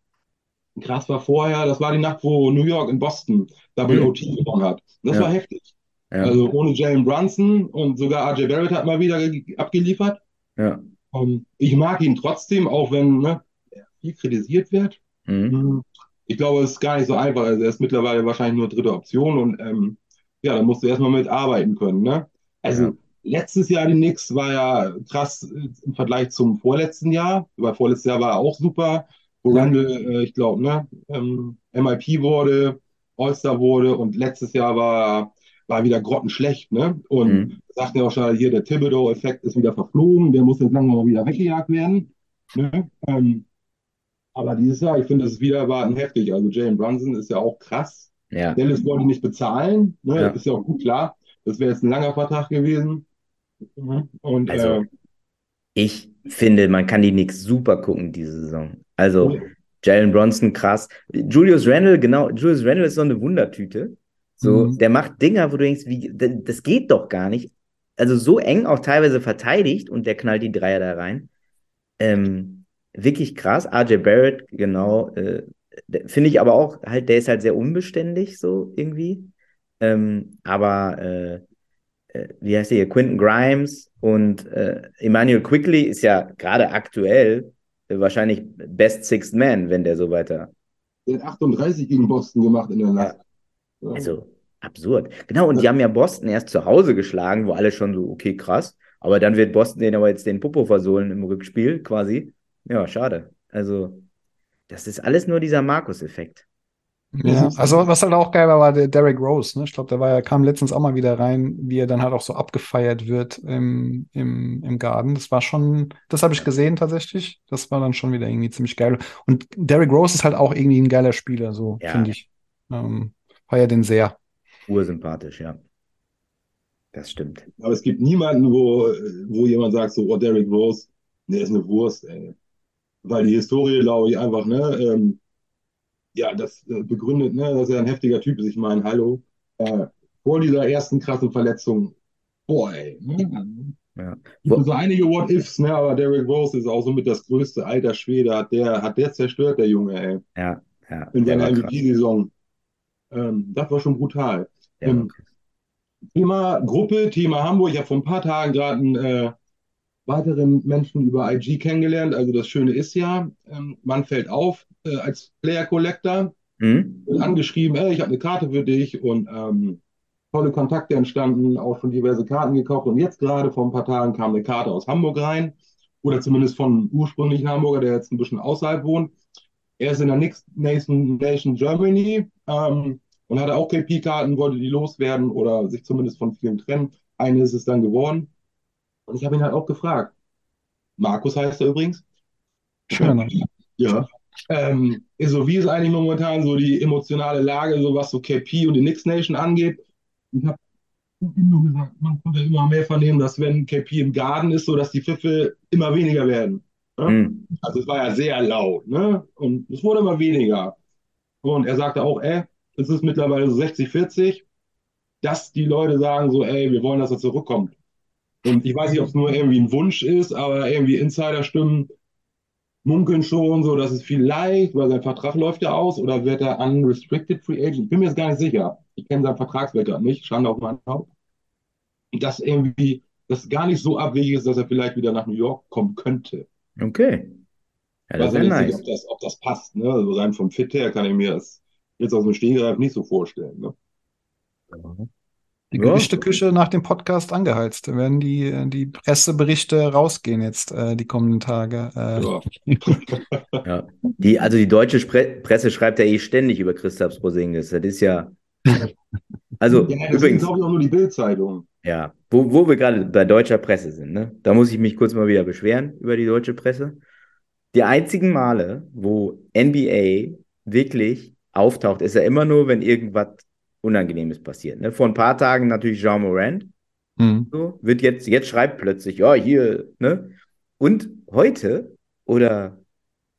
krass war vorher, das war die Nacht, wo New York in Boston Double O T gewonnen hat. Das ja. war heftig. Ja. Also ohne Jalen Brunson und sogar R J Barrett hat mal wieder ge- abgeliefert. Ja. Um, ich mag ihn trotzdem, auch wenn, ne, viel kritisiert wird. Mhm. Ich glaube, es ist gar nicht so einfach. Also er ist mittlerweile wahrscheinlich nur dritte Option und ähm, ja, da musst du erstmal mit arbeiten können. Ne? Also ja. letztes Jahr die Knicks war ja krass im Vergleich zum vorletzten Jahr, weil vorletztes Jahr war er auch super, wo ja. Randall, äh, ich glaube, ne, ähm, M I P wurde, All-Star wurde und letztes Jahr war war wieder grottenschlecht. Ne? Und mhm. sagten ja auch schon, hier der Thibodeau-Effekt ist wieder verflogen, der muss jetzt langsam mal wieder weggejagt werden. Ne? Ähm, Aber dieses Jahr, ich finde, das ist wieder erwarten heftig. Also Jalen Brunson ist ja auch krass. Ja. Dallas wollte nicht bezahlen. Ne? Ja. Ist ja auch gut klar. Das wäre jetzt ein langer Vertrag gewesen. Und, also äh, ich finde, man kann die Knicks super gucken diese Saison. Also ja. Jalen Brunson krass. Julius Randle, genau. Julius Randle ist so eine Wundertüte. So, mhm. der macht Dinger, wo du denkst, wie, das geht doch gar nicht. Also so eng auch teilweise verteidigt und der knallt die Dreier da rein. Ähm, Wirklich krass. R J Barrett, genau. Äh, finde ich aber auch, halt, der ist halt sehr unbeständig, so irgendwie. Ähm, aber, äh, äh, wie heißt der hier? Quentin Grimes und äh, Emmanuel Quickley ist ja gerade aktuell äh, wahrscheinlich Best Sixth Man, wenn der so weiter. Der hat achtunddreißig gegen Boston gemacht in der Nacht. Ja. Also, absurd. Genau, und die haben ja Boston erst zu Hause geschlagen, wo alle schon so, okay, krass. Aber dann wird Boston denen aber jetzt den Popo versohlen im Rückspiel quasi. Ja, schade. Also, das ist alles nur dieser Markus-Effekt. Ja, also was halt auch geil war, war der Derrick Rose, ne? Ich glaube, der war, kam letztens auch mal wieder rein, wie er dann halt auch so abgefeiert wird im, im, im Garten. Das war schon, das habe ich gesehen tatsächlich. Das war dann schon wieder irgendwie ziemlich geil. Und Derrick Rose ist halt auch irgendwie ein geiler Spieler, so ja. finde ich. Ähm, feier den sehr. Ursympathisch, ja. Das stimmt. Aber es gibt niemanden, wo, wo jemand sagt so, oh, Derrick Rose, der ist eine Wurst, ey. Weil die Historie, glaube ich, einfach, ne, ähm, ja, das äh, begründet, ne, dass er ein heftiger Typ ist. Ich meine, hallo, äh, vor dieser ersten krassen Verletzung, boah, ey. Ne? Ja. Wo- so einige What-Ifs, ne, aber Derrick Rose ist auch somit das größte, alter Schwede, hat der, hat der zerstört, der Junge, ey. Ja, ja. In seiner M V P-Saison. Ähm, das war schon brutal. Ja, ähm, Thema Gruppe, Thema Hamburg. Ich habe vor ein paar Tagen gerade einen äh, weiteren Menschen über I G kennengelernt. Also das Schöne ist ja, ähm, man fällt auf äh, als Player-Collector, mhm. wird angeschrieben, ey, ich habe eine Karte für dich und ähm, tolle Kontakte entstanden, auch schon diverse Karten gekauft. Und jetzt gerade vor ein paar Tagen kam eine Karte aus Hamburg rein oder zumindest von einem ursprünglichen Hamburger, der jetzt ein bisschen außerhalb wohnt. Er ist in der nächsten Nation Germany ähm, und hatte auch K P-Karten, wollte die loswerden oder sich zumindest von vielen trennen. Eine ist es dann geworden. Und ich habe ihn halt auch gefragt. Markus heißt er übrigens. Schön. Ja. Ähm, so, wie ist eigentlich momentan so die emotionale Lage, so was so K P und die Knicks Nation angeht? Ich habe ihm nur gesagt, man konnte immer mehr vernehmen, dass wenn K P im Garden ist, so dass die Pfiffe immer weniger werden. Ne? Mhm. Also es war ja sehr laut, ne? Und es wurde immer weniger. Und er sagte auch, ey, es ist mittlerweile so sechzig vierzig, dass die Leute sagen so, ey, wir wollen, dass er zurückkommt. Und ich weiß nicht, ob es nur irgendwie ein Wunsch ist, aber irgendwie Insider-Stimmen munkeln schon so, dass es vielleicht, weil sein Vertrag läuft ja aus, oder wird er unrestricted free agent? Ich bin mir jetzt gar nicht sicher. Ich kenne seinen Vertragswert gerade nicht, Schande auf mein Haupt. Und dass irgendwie das gar nicht so abwegig ist, dass er vielleicht wieder nach New York kommen könnte. Okay. Ja, das ich weiß nicht, nice. ob, das, ob das passt. Ne? Also rein vom Fit her kann ich mir das jetzt aus dem Stehgreif nicht so vorstellen. Ne? Mhm. Die Gerüchteküche nach dem Podcast angeheizt. Da werden die, die Presseberichte rausgehen jetzt äh, die kommenden Tage. Äh. Ja. ja. Die, also die deutsche Spre- Presse schreibt ja eh ständig über Kristaps Porzingis. Das ist ja... Also ja, das übrigens... glaube ich auch nur die Bild-Zeitung. Ja, wo, wo wir gerade bei deutscher Presse sind, ne? Da muss ich mich kurz mal wieder beschweren über die deutsche Presse. Die einzigen Male, wo N B A wirklich auftaucht, ist ja immer nur, wenn irgendwas Unangenehmes passiert. Ne? Vor ein paar Tagen natürlich Jean Morant. Mhm. So, wird jetzt, jetzt schreibt plötzlich, ja, hier, ne? Und heute oder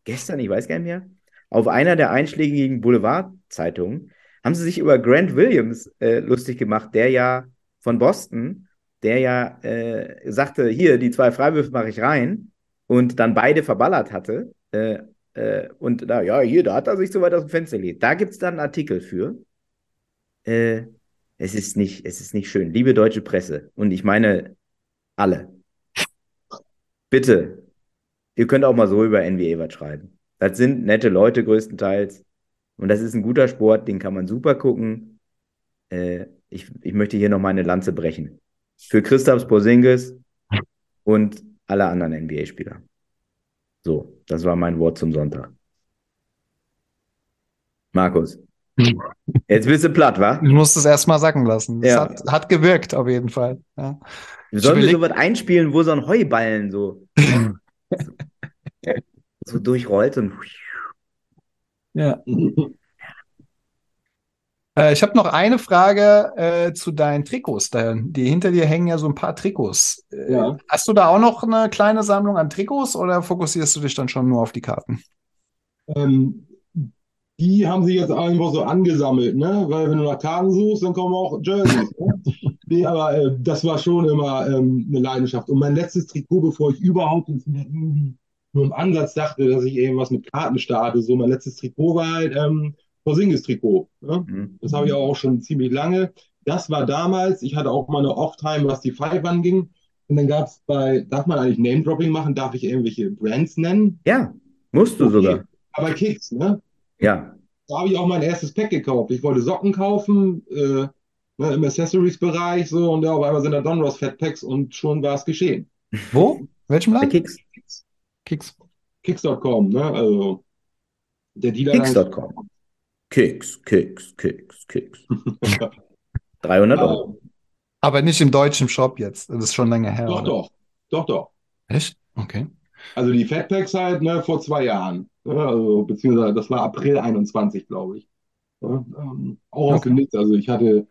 gestern, ich weiß gar nicht mehr, auf einer der einschlägigen Boulevardzeitungen haben sie sich über Grant Williams äh, lustig gemacht, der ja von Boston, der ja äh, sagte, hier, die zwei Freiwürfe mache ich rein und dann beide verballert hatte. Äh, äh, und da, ja, hier, da hat er sich so weit aus dem Fenster gelegt. Da gibt es dann einen Artikel für. Äh, es ist nicht, es ist nicht schön. Liebe deutsche Presse, und ich meine alle, bitte, ihr könnt auch mal so über N B A was schreiben. Das sind nette Leute größtenteils und das ist ein guter Sport, den kann man super gucken. Äh, ich, ich möchte hier nochmal eine Lanze brechen. Für Kristaps Porzingis und alle anderen N B A-Spieler. So, das war mein Wort zum Sonntag. Markus. Jetzt bist du platt, wa? Ich muss das erstmal sacken lassen. Das ja. hat, hat gewirkt, auf jeden Fall. Ja. Sollen wir so was einspielen, wo so ein Heuballen so, so durchrollt und. Ja. äh, ich habe noch eine Frage äh, zu deinen Trikots. Da, die hinter dir hängen ja so ein paar Trikots. Äh, ja. Hast du da auch noch eine kleine Sammlung an Trikots oder fokussierst du dich dann schon nur auf die Karten? Ähm. Die haben sie jetzt einfach so angesammelt, ne? Weil wenn du nach Karten suchst, dann kommen auch Jerseys. Ne? Nee, aber äh, das war schon immer ähm, eine Leidenschaft. Und mein letztes Trikot, bevor ich überhaupt nur im Ansatz dachte, dass ich irgendwas mit Karten starte, so mein letztes Trikot war halt ähm, Porzingis-Trikot. Ne? Mhm. Das habe ich auch schon ziemlich lange. Das war damals, ich hatte auch mal eine Off-Time, was die Five anging. Und dann gab es bei, darf man eigentlich Name-Dropping machen? Darf ich irgendwelche Brands nennen? Ja, musst du okay. sogar. Aber Kicks, ne? Ja. Da habe ich auch mein erstes Pack gekauft. Ich wollte Socken kaufen, äh, ne, im Accessories-Bereich, so, und ja, auf einmal sind da Donruss Fat Packs und schon war es geschehen. Wo? Welchem Laden? Kicks. Kicks. Kicks Punkt com, ne? Also der Dealer. Kicks Punkt com. Kicks, Kicks, Kicks, Kicks. dreihundert Euro. Aber nicht im deutschen Shop jetzt. Das ist schon lange her. Doch, oder? doch. Doch, doch. Echt? Okay. Also die Fatpacks halt, ne, vor zwei Jahren. Also, beziehungsweise das war April einundzwanzig, glaube ich. Ja, ähm, auch aus dem Nix. Also ich hatte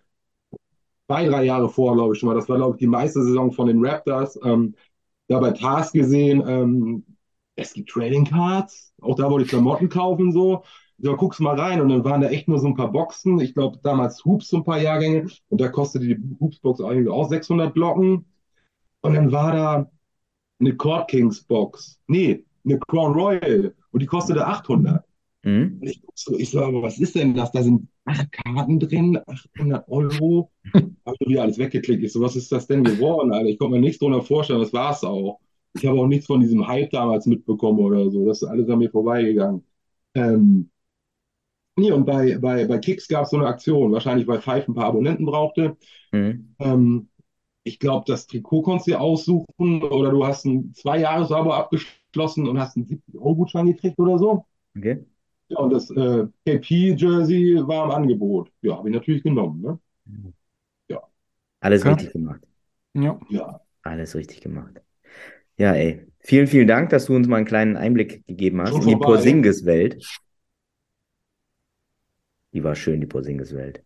zwei, drei Jahre vorher, glaube ich, schon mal. Das war, glaube ich, die meiste Saison von den Raptors. Ähm, da bei Tars gesehen, ähm, es gibt Trading Cards. Auch da wollte ich Klamotten kaufen, so. Da guckst mal rein und dann waren da echt nur so ein paar Boxen. Ich glaube, damals Hoops, so ein paar Jahrgänge. Und da kostete die Hoops-Box eigentlich auch sechshundert Glocken. Und dann war da eine Court Kings Box. Nee, eine Crown Royal. Und die kostete achthundert. Mhm. Und ich guck so, ich so, aber was ist denn das? Da sind acht Karten drin, achthundert Euro. Hab ich wieder alles weggeklickt. Ich so, was ist das denn geworden, Alter? Ich konnte mir nichts drunter vorstellen, das war's auch. Ich habe auch nichts von diesem Hype damals mitbekommen oder so. Das ist alles an mir vorbeigegangen. Ähm, Nee, und bei, bei, bei Kicks gab es so eine Aktion, wahrscheinlich weil Five ein paar Abonnenten brauchte. Mhm. Ähm, ich glaube, das Trikot konntest du dir aussuchen oder du hast ein Zwei-Jahres-Abo abgeschlossen und hast einen siebzig Euro Gutschein gekriegt oder so. Okay. Ja, und das äh, K P-Jersey war im Angebot. Ja, habe ich natürlich genommen. Ne? Mhm. Ja. Alles ja. richtig gemacht. Ja. ja. Alles richtig gemacht. Ja, ey. Vielen, vielen Dank, dass du uns mal einen kleinen Einblick gegeben hast in die Porzingis-Welt. Die war schön, die Porzingis-Welt.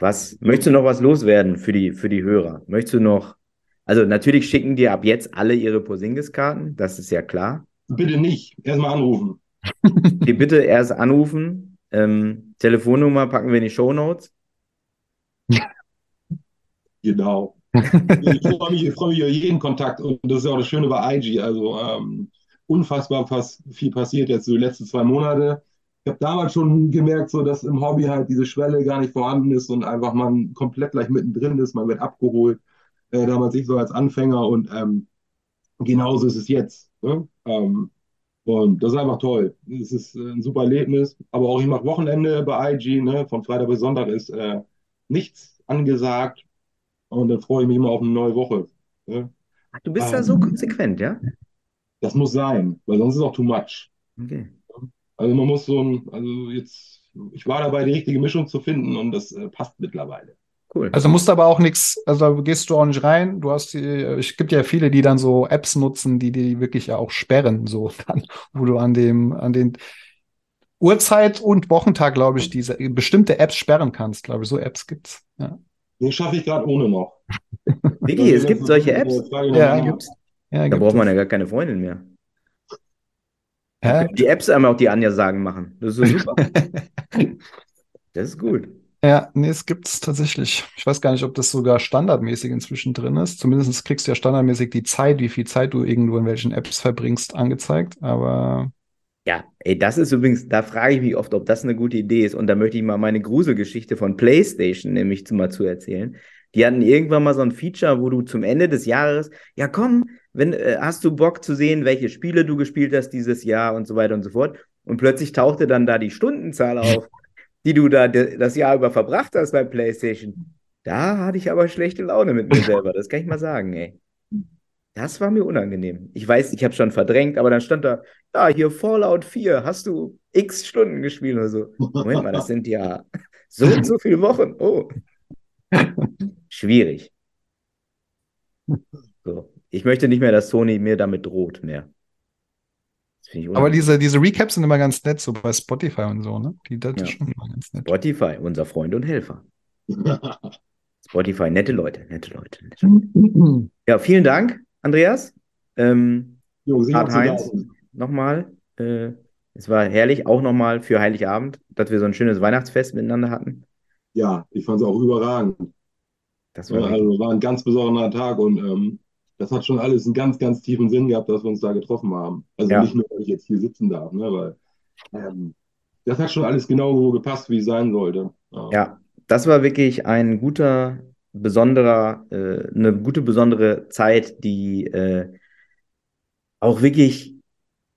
Was, möchtest du noch was loswerden für die, für die Hörer? Möchtest du noch, also natürlich schicken dir ab jetzt alle ihre Porzingis-Karten, das ist ja klar. Bitte nicht, erstmal anrufen. Okay, bitte erst anrufen. Ähm, Telefonnummer packen wir in die Shownotes. Genau. Ich freue mich, ich freue mich über jeden Kontakt und das ist auch das Schöne bei I G. Also ähm, unfassbar fast viel passiert jetzt so die letzten zwei Monate. Ich habe damals schon gemerkt, so dass im Hobby halt diese Schwelle gar nicht vorhanden ist und einfach man komplett gleich mittendrin ist, man wird abgeholt. Äh, damals ich so als Anfänger und ähm, genauso ist es jetzt. Ne? Ähm, und das ist einfach toll. Es ist ein super Erlebnis. Aber auch ich mache Wochenende bei I G, ne? Von Freitag bis Sonntag ist äh, nichts angesagt und dann freue ich mich immer auf eine neue Woche. Ne? Ach, du bist ähm, da so konsequent, ja? Das muss sein, weil sonst ist es auch too much. Okay. Also man muss so ein, also jetzt, ich war dabei, die richtige Mischung zu finden und das äh, passt mittlerweile. Cool. Also musst aber auch nichts, also gehst du auch nicht rein, du hast, es gibt ja viele, die dann so Apps nutzen, die die wirklich ja auch sperren, so dann, wo du an dem, an den Uhrzeit und Wochentag, glaube ich, diese bestimmte Apps sperren kannst, glaube ich, so Apps gibt's, ja. Den schaffe ich gerade ohne noch. Vicky, es gibt solche Apps? Ja, gibt's. Ja, da braucht man ja gar keine Freundin mehr. Hä? Die Apps einmal auch die Ansagen machen. Das ist super. Das ist gut. Ja, nee, es gibt es tatsächlich. Ich weiß gar nicht, ob das sogar standardmäßig inzwischen drin ist. Zumindest kriegst du ja standardmäßig die Zeit, wie viel Zeit du irgendwo in welchen Apps verbringst, angezeigt. Aber ja, ey, das ist übrigens, da frage ich mich oft, ob das eine gute Idee ist. Und da möchte ich mal meine Gruselgeschichte von PlayStation nämlich mal zu erzählen. Die hatten irgendwann mal so ein Feature, wo du zum Ende des Jahres, ja komm, wenn äh, hast du Bock zu sehen, welche Spiele du gespielt hast dieses Jahr und so weiter und so fort. Und plötzlich tauchte dann da die Stundenzahl auf, die du da de- das Jahr über verbracht hast bei PlayStation. Da hatte ich aber schlechte Laune mit mir selber, das kann ich mal sagen, ey. Das war mir unangenehm. Ich weiß, ich habe schon verdrängt, aber dann stand da, ja, hier Fallout vier, hast du x Stunden gespielt oder so. Moment mal, das sind ja so und so viele Wochen. Oh. Schwierig. So. Ich möchte nicht mehr, dass Sony mir damit droht mehr. Aber diese, diese Recaps sind immer ganz nett, so bei Spotify und so, ne? Die das ja. schon immer ganz nett. Spotify, unser Freund und Helfer. Spotify, nette Leute, nette Leute. Nette Leute. Ja, vielen Dank, Andreas. Ähm, Cardheinz, nochmal. Äh, es war herrlich, auch nochmal für Heiligabend, dass wir so ein schönes Weihnachtsfest miteinander hatten. Ja, ich fand es auch überragend. Das war, also, war ein ganz besonderer Tag und ähm, das hat schon alles einen ganz, ganz tiefen Sinn gehabt, dass wir uns da getroffen haben. Also ja. Nicht nur, weil ich jetzt hier sitzen darf, ne, weil ähm, das hat schon alles genau so gepasst, wie es sein sollte. Ja, ja, das war wirklich ein guter, besonderer, äh, eine gute, besondere Zeit, die äh, auch wirklich,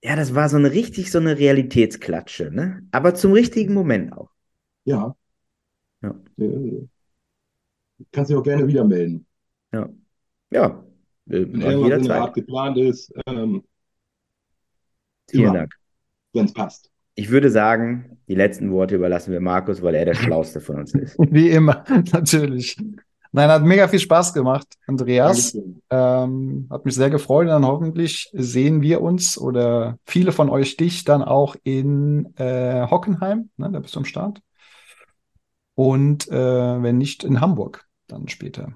ja, das war so eine richtig, so eine Realitätsklatsche, ne? Aber zum richtigen Moment auch. Ja. Ja. Kannst dich auch gerne wieder melden. Ja. Ja. Wenn irgendwas in der Art geplant ist, ähm, Vielen Dank. Wenn es passt. Ich würde sagen, die letzten Worte überlassen wir Markus, weil er der Schlauste von uns ist. Wie immer, natürlich. Nein, hat mega viel Spaß gemacht, Andreas. Ähm, hat mich sehr gefreut. Und dann hoffentlich sehen wir uns oder viele von euch dich dann auch in äh, Hockenheim. Ne, da bist du am Start. Und äh, wenn nicht, in Hamburg dann später.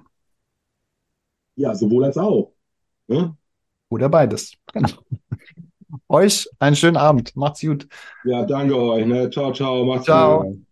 Ja, sowohl als auch. Ne? Oder beides. Genau. Euch einen schönen Abend. Macht's gut. Ja, danke euch. Ne? Ciao, ciao. Macht's gut.